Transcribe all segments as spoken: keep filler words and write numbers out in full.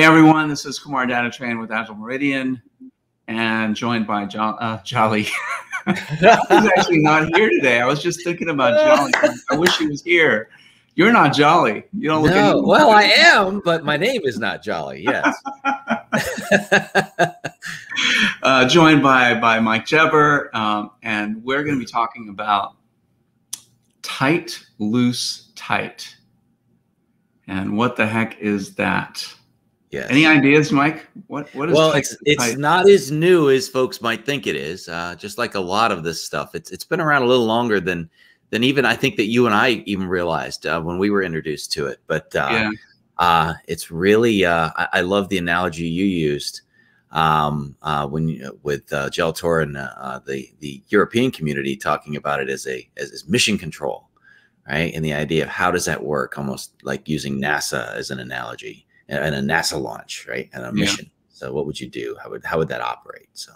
Hey everyone, this is Kumar Dattatrain with Agile Meridian, and joined by jo uh, Jolly. He's actually not here today. I was just thinking about Jolly. I wish he was here. You're not Jolly. You don't look. No. Well, I am, but my name is not Jolly. Yes. uh, joined by by Mike Jebber, um, and we're going to be talking about tight, loose, tight, and what the heck is that? Yes. Any ideas, Mike? What what is well, it's it's not as new as folks might think it is. Uh, just like a lot of this stuff, it's it's been around a little longer than than even I think that you and I even realized uh, when we were introduced to it. But uh, yeah. uh, it's really uh, I, I love the analogy you used um, uh, when you, with uh, Geltor and uh, the the European community talking about it as a as, as mission control, right? And the idea of how does that work, almost like using NASA as an analogy. And a NASA launch, right? And a mission. Yeah. So what would you do? How would how would that operate? So,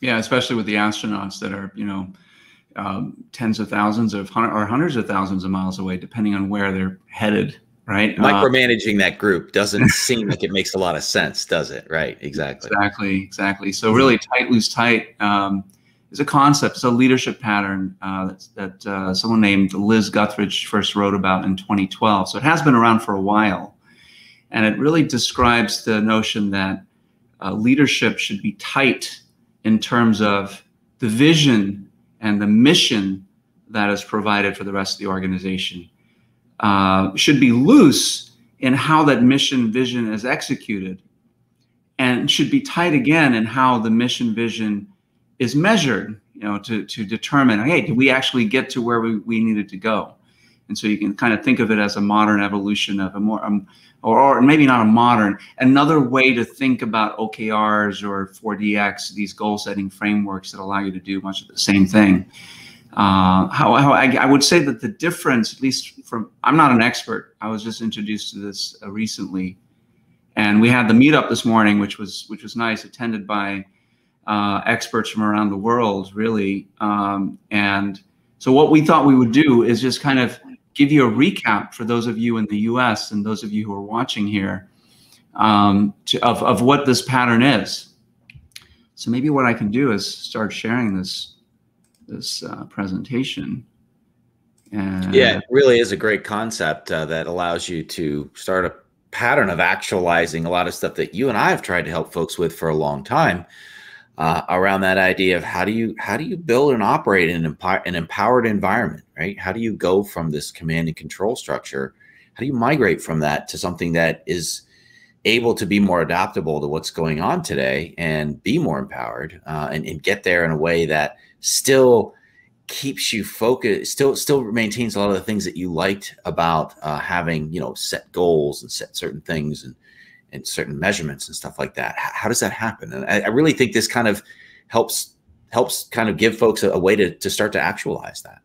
yeah, especially with the astronauts that are, you know, um, tens of thousands of hundred, or hundreds of thousands of miles away, depending on where they're headed, right? Micromanaging uh, that group doesn't seem like it makes a lot of sense, does it? Right? Exactly. Exactly. Exactly. So really, tight, loose, tight um, is a concept. It's a leadership pattern uh, that's, that uh, someone named Liz Guthridge first wrote about in twenty twelve. So it has been around for a while. And it really describes the notion that uh, leadership should be tight in terms of the vision and the mission that is provided for the rest of the organization. Uh, should be loose in how that mission vision is executed, and should be tight again in how the mission vision is measured, you know, to, to determine, hey, did we actually get to where we, we needed to go? And so you can kind of think of it as a modern evolution of a more, um, or, or maybe not a modern, another way to think about O K Rs or four D X, these goal setting frameworks that allow you to do much of the same thing. Uh, how, how I, I would say that the difference, at least from, I'm not an expert. I was just introduced to this uh, recently, and we had the meetup this morning, which was, which was nice, attended by uh, experts from around the world, really. Um, and so what we thought we would do is just kind of give you a recap for those of you in the U S and those of you who are watching here um, to, of, of what this pattern is. So maybe what I can do is start sharing this, this uh, presentation. And yeah, it really is a great concept uh, that allows you to start a pattern of actualizing a lot of stuff that you and I have tried to help folks with for a long time. Uh, around that idea of how do you how do you build and operate in an, empo an empowered environment, right? How do you go from this command and control structure? How do you migrate from that to something that is able to be more adaptable to what's going on today and be more empowered uh, and, and get there in a way that still keeps you focused, still still maintains a lot of the things that you liked about uh, having, you know, set goals and set certain things and and certain measurements and stuff like that. How does that happen? And I, I really think this kind of helps helps kind of give folks a, a way to, to start to actualize that.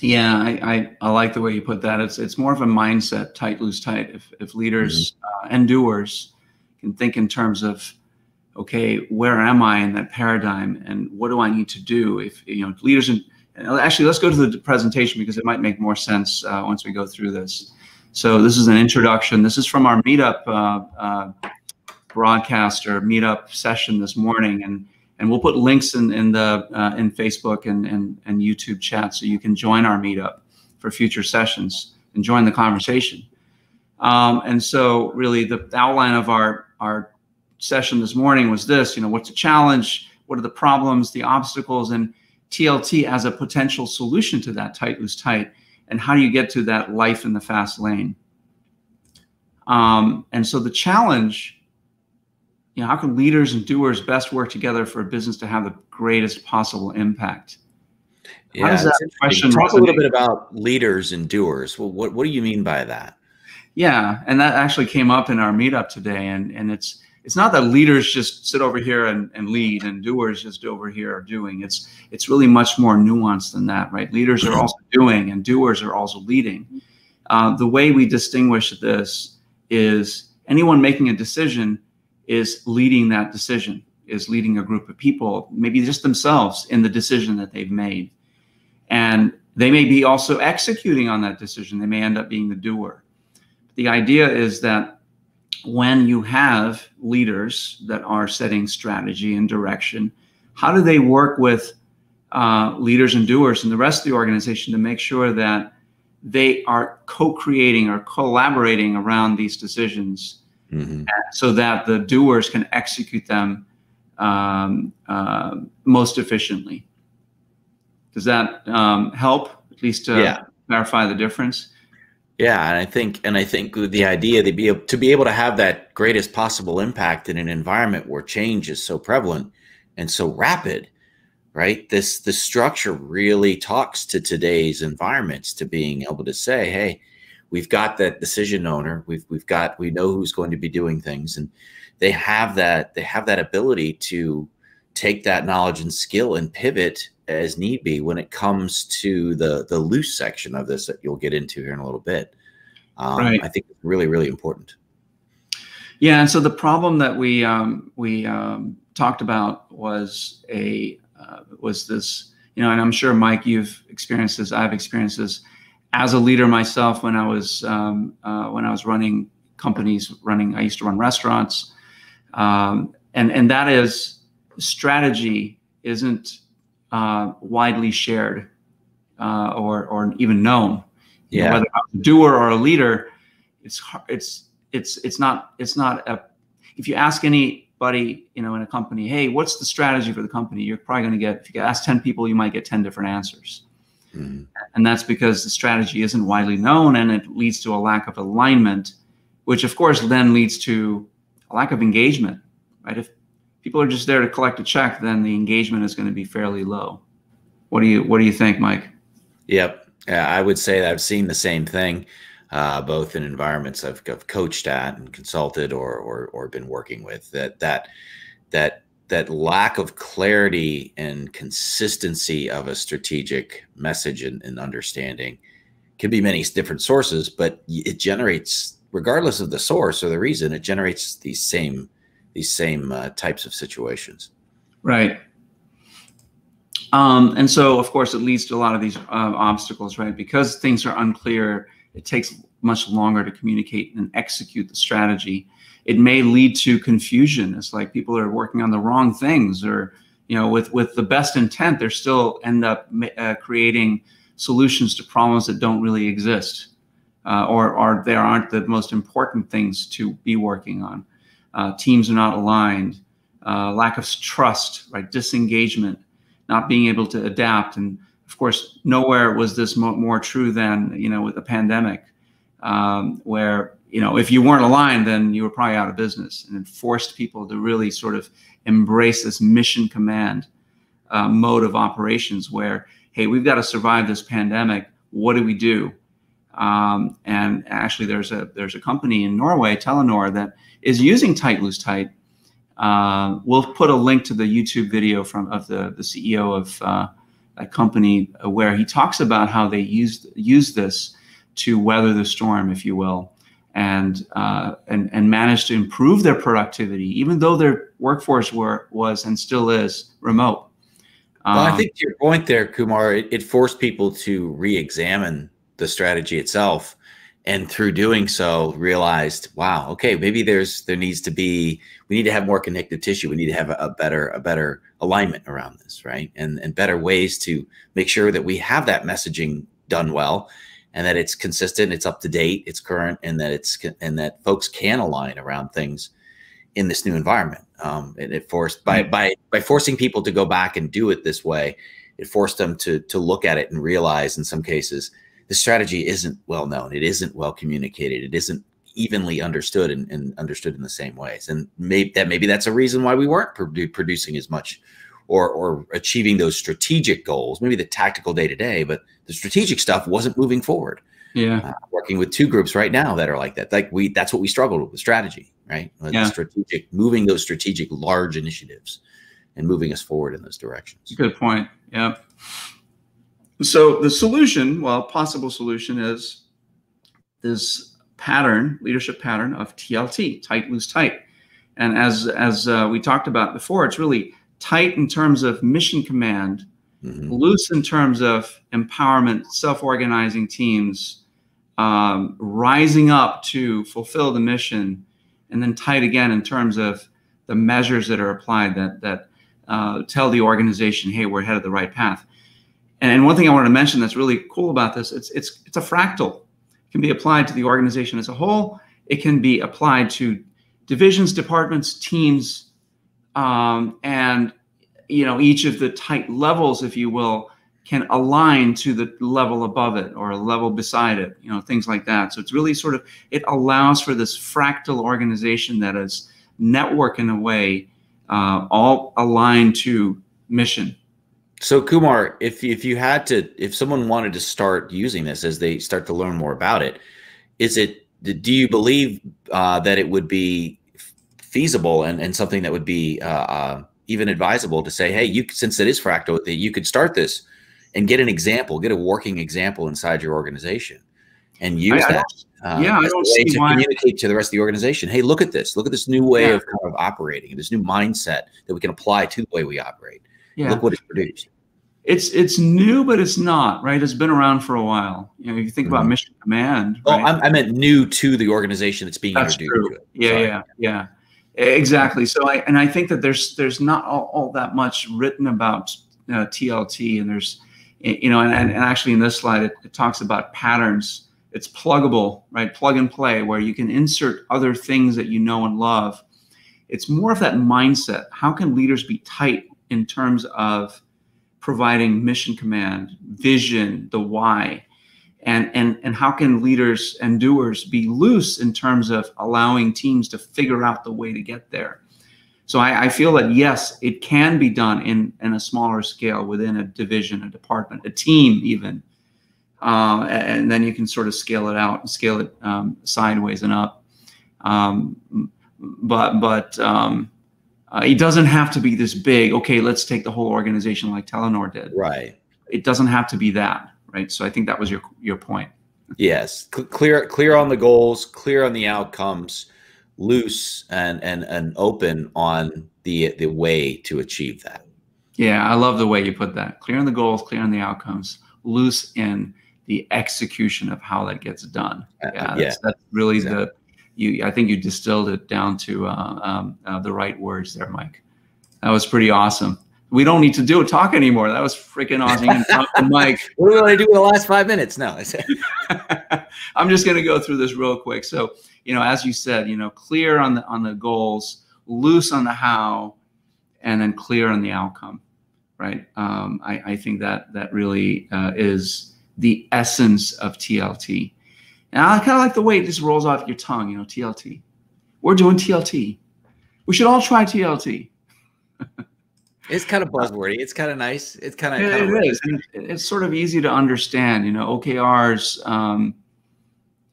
Yeah, I, I, I like the way you put that. It's it's more of a mindset, tight, loose, tight. If, if leaders mm-hmm. uh, and doers can think in terms of, okay, where am I in that paradigm and what do I need to do? If, you know, leaders, and actually let's go to the presentation because it might make more sense uh, once we go through this. So this is an introduction. This is from our meetup uh, uh, broadcast or meetup session this morning, and and we'll put links in in the uh, in Facebook and, and and YouTube chat so you can join our meetup for future sessions and join the conversation. Um, and so really the outline of our our session this morning was this: you know, what's a challenge? What are the problems, the obstacles, and T L T as a potential solution to that tight, loose, tight. And how do you get to that life in the fast lane? Um, and so the challenge, you know, how can leaders and doers best work together for a business to have the greatest possible impact? Yeah, how does that question talk resonate? A little bit about leaders and doers. Well, what, what do you mean by that? Yeah, and that actually came up in our meetup today. And, and it's it's not that leaders just sit over here and, and lead and doers just over here are doing. It's it's really much more nuanced than that, right? Leaders are also doing and doers are also leading. Uh, the way we distinguish this is anyone making a decision is leading that decision, is leading a group of people, maybe just themselves in the decision that they've made. And they may be also executing on that decision. They may end up being the doer. The idea is that when you have leaders that are setting strategy and direction, how do they work with uh, leaders and doers and the rest of the organization to make sure that they are co-creating or collaborating around these decisions, mm-hmm. so that the doers can execute them um, uh, most efficiently? Does that um, help at least to yeah. clarify the difference? Yeah, and I think and I think the idea to be able, to be able to have that greatest possible impact in an environment where change is so prevalent and so rapid, right? This the structure really talks to today's environments, to being able to say, hey, we've got that decision owner, we've we've got we know who's going to be doing things, and they have that they have that ability to take that knowledge and skill and pivot as need be when it comes to the the loose section of this that you'll get into here in a little bit. Um, right. I think it's really, really important. Yeah, and so the problem that we um, we um, talked about was a uh, was this, you know, and I'm sure, Mike, you've experienced this. I've experienced this as a leader myself when I was um, uh, when I was running companies, running. I used to run restaurants, um, and and that is strategy isn't Uh, widely shared uh, or, or even known. Yeah. You know, whether I'm a doer or a leader, it's it's it's it's not it's not a. If you ask anybody, you know, in a company, hey, what's the strategy for the company? You're probably going to get, if you ask ten people, you might get ten different answers, mm-hmm. and that's because the strategy isn't widely known, and it leads to a lack of alignment, which of course then leads to a lack of engagement, right? If people are just there to collect a check, then the engagement is going to be fairly low. What do you What do you think, Mike? Yep, yeah, I would say that I've seen the same thing, uh, both in environments I've, I've coached at and consulted or, or or been working with. That that that that lack of clarity and consistency of a strategic message and, and understanding can be many different sources, but it generates, regardless of the source or the reason, it generates these same. These same uh, types of situations. Right. Um, and so, of course, it leads to a lot of these uh, obstacles, right? Because things are unclear, it takes much longer to communicate and execute the strategy. It may lead to confusion. It's like people are working on the wrong things, or, you know, with, with the best intent, they're still end up uh, creating solutions to problems that don't really exist, uh, or, or they aren't the most important things to be working on. Uh, teams are not aligned, uh, lack of trust, right? Disengagement, not being able to adapt. And of course, nowhere was this mo more true than, you know, with the pandemic, um, where, you know, if you weren't aligned, then you were probably out of business, and it forced people to really sort of embrace this mission command uh, mode of operations where, hey, we've got to survive this pandemic. What do we do? Um, and actually, there's a there's a company in Norway, Telenor, that is using tight, loose, tight. Uh, we'll put a link to the YouTube video from of the the C E O of uh, a company where he talks about how they used use this to weather the storm, if you will, and uh, and and managed to improve their productivity, even though their workforce were was and still is remote. Um, well, I think to your point there, Kumar, it, it forced people to re-examine the strategy itself, and through doing so realized, wow, okay, maybe there's there needs to be we need to have more connective tissue, we need to have a, a better a better alignment around this, right? And and better ways to make sure that we have that messaging done well, and that it's consistent, it's up to date, it's current, and that it's and that folks can align around things in this new environment. Um, and it forced by by by forcing people to go back and do it this way, it forced them to to look at it and realize in some cases, the strategy isn't well known. It isn't well communicated. It isn't evenly understood and, and understood in the same ways. And maybe that maybe that's a reason why we weren't produ producing as much, or or achieving those strategic goals. Maybe the tactical day to day, but the strategic stuff wasn't moving forward. Yeah, uh, working with two groups right now that are like that. Like we, that's what we struggled with, with strategy, right? Like yeah. Strategic, moving those strategic large initiatives, and moving us forward in those directions. Good point. Yeah. So the solution, well, possible solution is this pattern, leadership pattern of T L T, tight, loose, tight. And as, as uh, we talked about before, it's really tight in terms of mission command, mm-hmm. loose in terms of empowerment, self-organizing teams, um, rising up to fulfill the mission, and then tight again in terms of the measures that are applied that that uh, tell the organization, hey, we're headed the right path. And, and one thing I wanted to mention that's really cool about this, it's it's it's a fractal. It can be applied to the organization as a whole. It can be applied to divisions, departments, teams, um, and you know each of the tight levels, if you will, can align to the level above it or a level beside it, you know, things like that. So it's really sort of, it allows for this fractal organization that is network in a way, uh, all aligned to mission. So Kumar, if, if you had to, if someone wanted to start using this as they start to learn more about it, is it, do you believe uh, that it would be feasible and, and something that would be uh, uh, even advisable to say, hey, you, since it is fractal, that you could start this and get an example, get a working example inside your organization and use I, that I um, yeah, I don't see to why. communicate to the rest of the organization. Hey, look at this. Look at this new way yeah. of kind of operating, this new mindset that we can apply to the way we operate. Yeah. Look what it's produced. It's it's new, but it's not, right? It's been around for a while. You know, you think about mm-hmm. mission command. Right? Oh, I'm, I meant new to the organization that's being that's introduced. True. To it. Yeah, Sorry. yeah, yeah. Exactly. So I and I think that there's there's not all, all that much written about uh, T L T, and there's you know, and, and actually in this slide, it, it talks about patterns. It's pluggable, right? Plug and play, where you can insert other things that you know and love. It's more of that mindset. How can leaders be tight in terms of providing mission command, vision, the why, and, and, and how can leaders and doers be loose in terms of allowing teams to figure out the way to get there? So I, I feel that, yes, it can be done in, in a smaller scale within a division, a department, a team even. Uh, and then you can sort of scale it out and scale it um, sideways and up. Um, but but um, uh, it doesn't have to be this big, okay, let's take the whole organization like Telenor did. Right. It doesn't have to be that, right? So I think that was your, your point. Yes, C- clear, clear on the goals, clear on the outcomes, loose and and and open on the the way to achieve that. Yeah, I love the way you put that. Clear on the goals, clear on the outcomes, loose in the execution of how that gets done. Yeah, uh, yeah. That's, that's really exactly. the. You, I think you distilled it down to uh, um, uh, the right words there, Mike. That was pretty awesome. We don't need to do a talk anymore. That was freaking awesome, Mike. What did I do in the last five minutes? No, I'm just going to go through this real quick. So, you know, as you said, you know, clear on the on the goals, loose on the how, and then clear on the outcome, right? Um, I, I think that that really uh, is the essence of T L T. And I kind of like the way it just rolls off your tongue, you know, T L T. We're doing T L T. We should all try T L T. It's kind of buzzwordy. It's kind of nice. It's kind of, it, kind of it is. It's sort of easy to understand, you know, O K Rs. Um,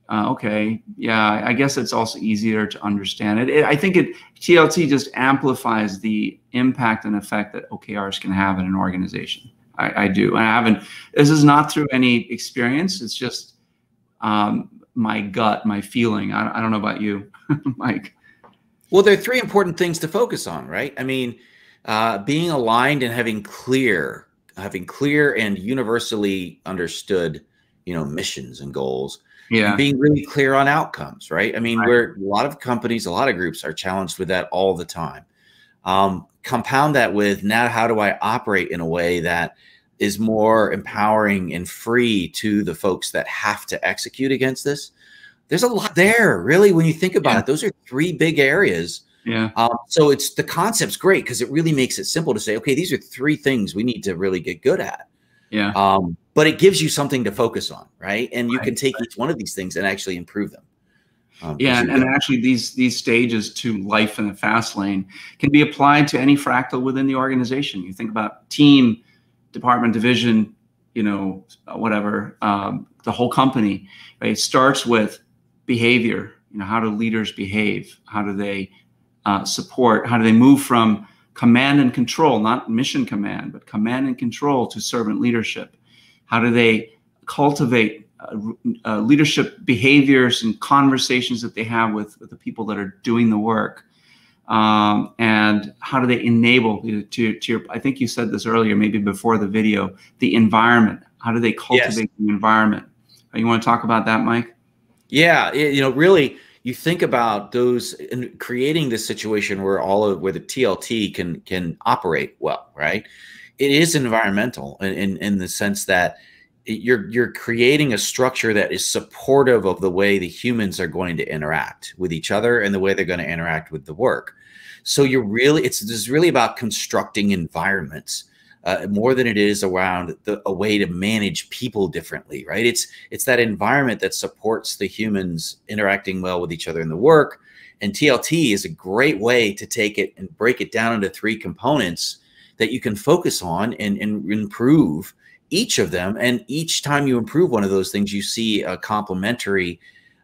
uh, okay. Yeah. I guess it's also easier to understand it. it. I think it T L T just amplifies the impact and effect that O K Rs can have in an organization. I, I do. And I haven't, this is not through any experience. It's just um, my gut, my feeling. I, I don't know about you, Mike. Well, there are three important things to focus on, right? I mean, Uh, being aligned and having clear, having clear and universally understood, you know, missions and goals. Yeah. And being really clear on outcomes, right? I mean, right. we're a lot of companies, a lot of groups are challenged with that all the time. Um, compound that with now, how do I operate in a way that is more empowering and free to the folks that have to execute against this? There's a lot there, really, when you think about yeah. it. Those are three big areas. Yeah. Um, so it's the concept's great because it really makes it simple to say, okay, these are three things we need to really get good at. Yeah. Um, but it gives you something to focus on, right? And you right. can take each one of these things and actually improve them. Um, yeah, and, and actually these these stages to life in the fast lane can be applied to any fractal within the organization. You think about team, department, division, you know, whatever, um, the whole company. Right? It starts with behavior. You know, how do leaders behave? How do they Uh, support? How do they move from command and control, not mission command, but command and control to servant leadership? How do they cultivate uh, uh, leadership behaviors and conversations that they have with, with the people that are doing the work? Um, and how do they enable, you know, to, to your, I think you said this earlier, maybe before the video, the environment. How do they cultivate yes. the environment? You want to talk about that, Mike? Yeah, you know, really, you think about those and creating this situation where all of where the T L T can can operate well, right? It is environmental in, in, in the sense that you're you're creating a structure that is supportive of the way the humans are going to interact with each other and the way they're going to interact with the work. So you're really it's just really about constructing environments uh, more than it is around the, a way to manage people differently, right? It's it's that environment that supports the humans interacting well with each other in the work, and T L T is a great way to take it and break it down into three components that you can focus on and, and improve each of them. And each time you improve one of those things, you see a complementary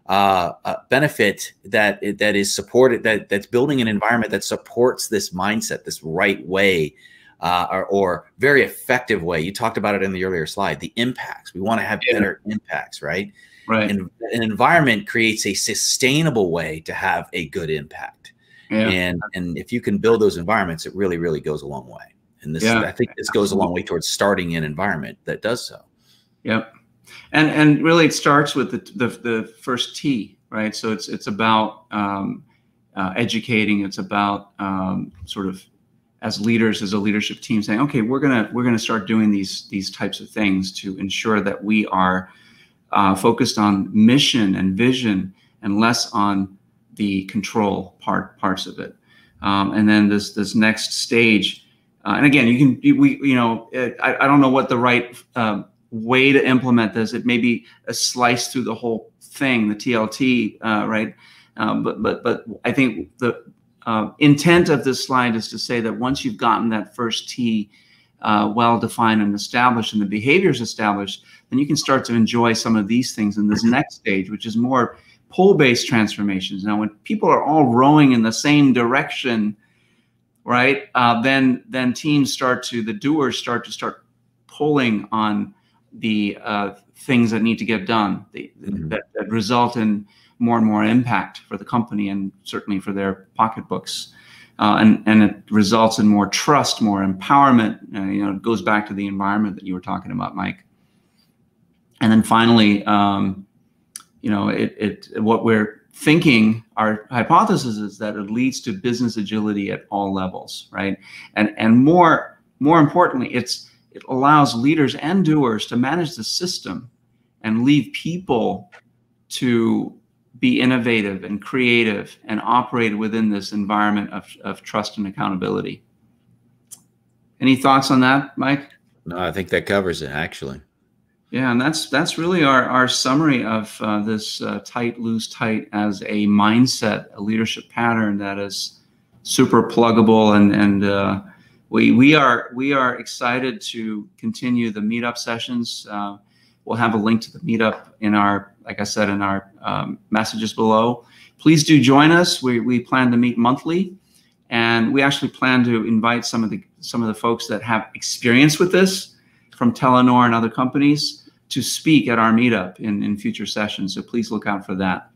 uh, uh, benefit that that is supported, that that's building an environment that supports this mindset, this right way uh, or, or very effective way. You talked about it in the earlier slide, the impacts. We want to have yeah. better impacts, right? Right. And an environment creates a sustainable way to have a good impact. Yeah. And, and if you can build those environments, it really, really goes a long way. And this, yeah, I think this goes a long way towards starting an environment that does so. Yep. And, and really it starts with the, the, the first T, right? So it's, it's about um, uh, educating. It's about um, sort of as leaders, as a leadership team saying, okay, we're going to, we're going to start doing these, these types of things to ensure that we are uh, focused on mission and vision and less on the control part parts of it. Um, and then this, this next stage, Uh, and again, you can, we, you know, I, I don't know what the right uh, way to implement this. It may be a slice through the whole thing, the T L T, uh, right? Um, but, but, but I think the uh, intent of this slide is to say that once you've gotten that first T uh, well-defined and established and the behaviors established, then you can start to enjoy some of these things in this next stage, which is more pull-based transformations. Now, when people are all rowing in the same direction, right? Uh, then, then teams start to, the doers start to start pulling on the uh, things that need to get done the, mm-hmm. that, that result in more and more impact for the company and certainly for their pocketbooks. Uh, and, and it results in more trust, more empowerment. Uh, you know, it goes back to the environment that you were talking about, Mike. And then finally, um, you know, it, it, what we're, thinking, our hypothesis is that it leads to business agility at all levels, right? And and more more importantly, it's it allows leaders and doers to manage the system and leave people to be innovative and creative and operate within this environment of, of trust and accountability. Any thoughts on that, Mike? No, I think that covers it, actually. Yeah, and that's that's really our, our summary of uh, this uh, tight, loose, tight as a mindset, a leadership pattern that is super pluggable, and and uh, we we are we are excited to continue the meetup sessions. Uh, we'll have a link to the meetup in our, like I said, in our um, messages below. Please do join us. We we plan to meet monthly, and we actually plan to invite some of the some of the folks that have experience with this from Telenor and other companies to speak at our meetup in, in future sessions. So please look out for that.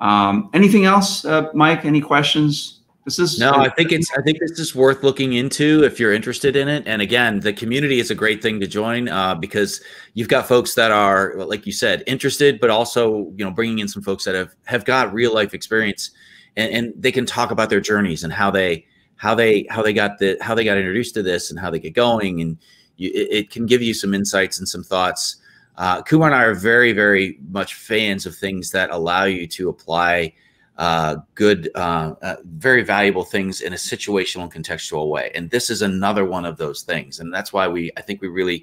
Um, anything else, uh, Mike, any questions? This is no, I think it's, I think this is worth looking into if you're interested in it. And again, the community is a great thing to join uh, because you've got folks that are, like you said, interested, but also, you know, bringing in some folks that have, have got real life experience and, and they can talk about their journeys and how they, how they, how they got the, how they got introduced to this and how they get going. And, You, it can give you some insights and some thoughts. Uh, Kumar and I are very, very much fans of things that allow you to apply uh, good, uh, uh, very valuable things in a situational and contextual way. And this is another one of those things. And that's why we, I think we really,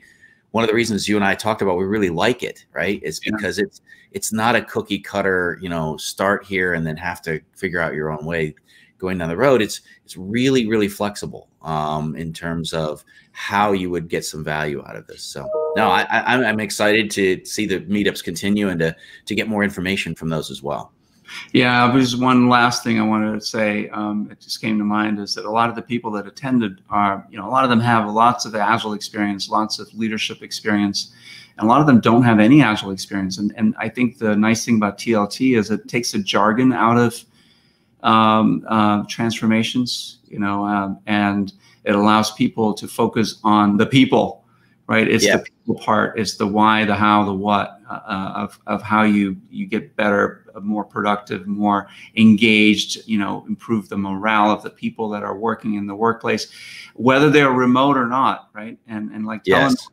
one of the reasons you and I talked about, we really like it, right? It's because yeah. it's, it's not a cookie cutter, you know, start here and then have to figure out your own way going down the road. It's, it's really, really flexible um, in terms of how you would get some value out of this. So no, I, I, I'm excited to see the meetups continue and to, to get more information from those as well. Yeah, there's one last thing I wanted to say. Um, it just came to mind is that a lot of the people that attended are, you know, a lot of them have lots of Agile experience, lots of leadership experience, and a lot of them don't have any Agile experience. And, and I think the nice thing about T L T is it takes the jargon out of um, uh, transformations, you know, um, and it allows people to focus on the people, right? It's yeah. the people part, it's the why, the how, the what uh, of, of how you, you get better, more productive, more engaged, you know, improve the morale of the people that are working in the workplace, whether they're remote or not, right? And, and like yes. Telenor,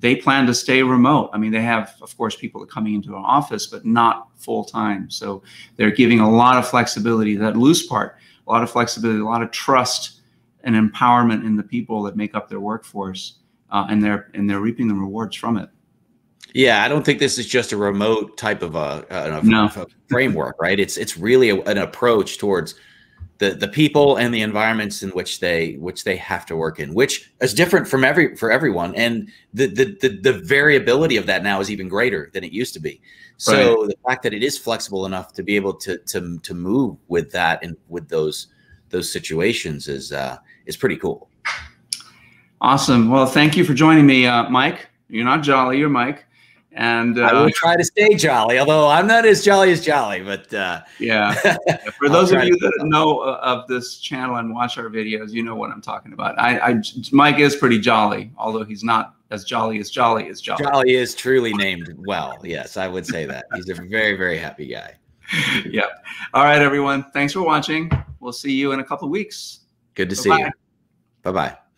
they plan to stay remote. I mean, they have, of course, people coming into an office, but not full time. So they're giving a lot of flexibility, that loose part, a lot of flexibility, a lot of trust and empowerment in the people that make up their workforce. Uh, and they're and they're reaping the rewards from it. Yeah, I don't think this is just a remote type of a, a, no. a framework, right? It's it's really a, an approach towards the the people and the environments in which they which they have to work in, which is different from every for everyone, and the the the, the variability of that now is even greater than it used to be. So right. the fact that it is flexible enough to be able to to to move with that and with those those situations is uh, is pretty cool. Awesome. Well, thank you for joining me, uh, Mike. You're not jolly, you're Mike. And uh, I will try to stay jolly, although I'm not as jolly as jolly, but uh, yeah. For those of you that know of this channel and watch our videos, you know what I'm talking about. I, I, Mike is pretty jolly, although he's not as jolly as jolly as jolly. Jolly is truly named well. Yes, I would say that. He's a very, very happy guy. Yep. All right, everyone. Thanks for watching. We'll see you in a couple of weeks. Good to see you. Bye-bye.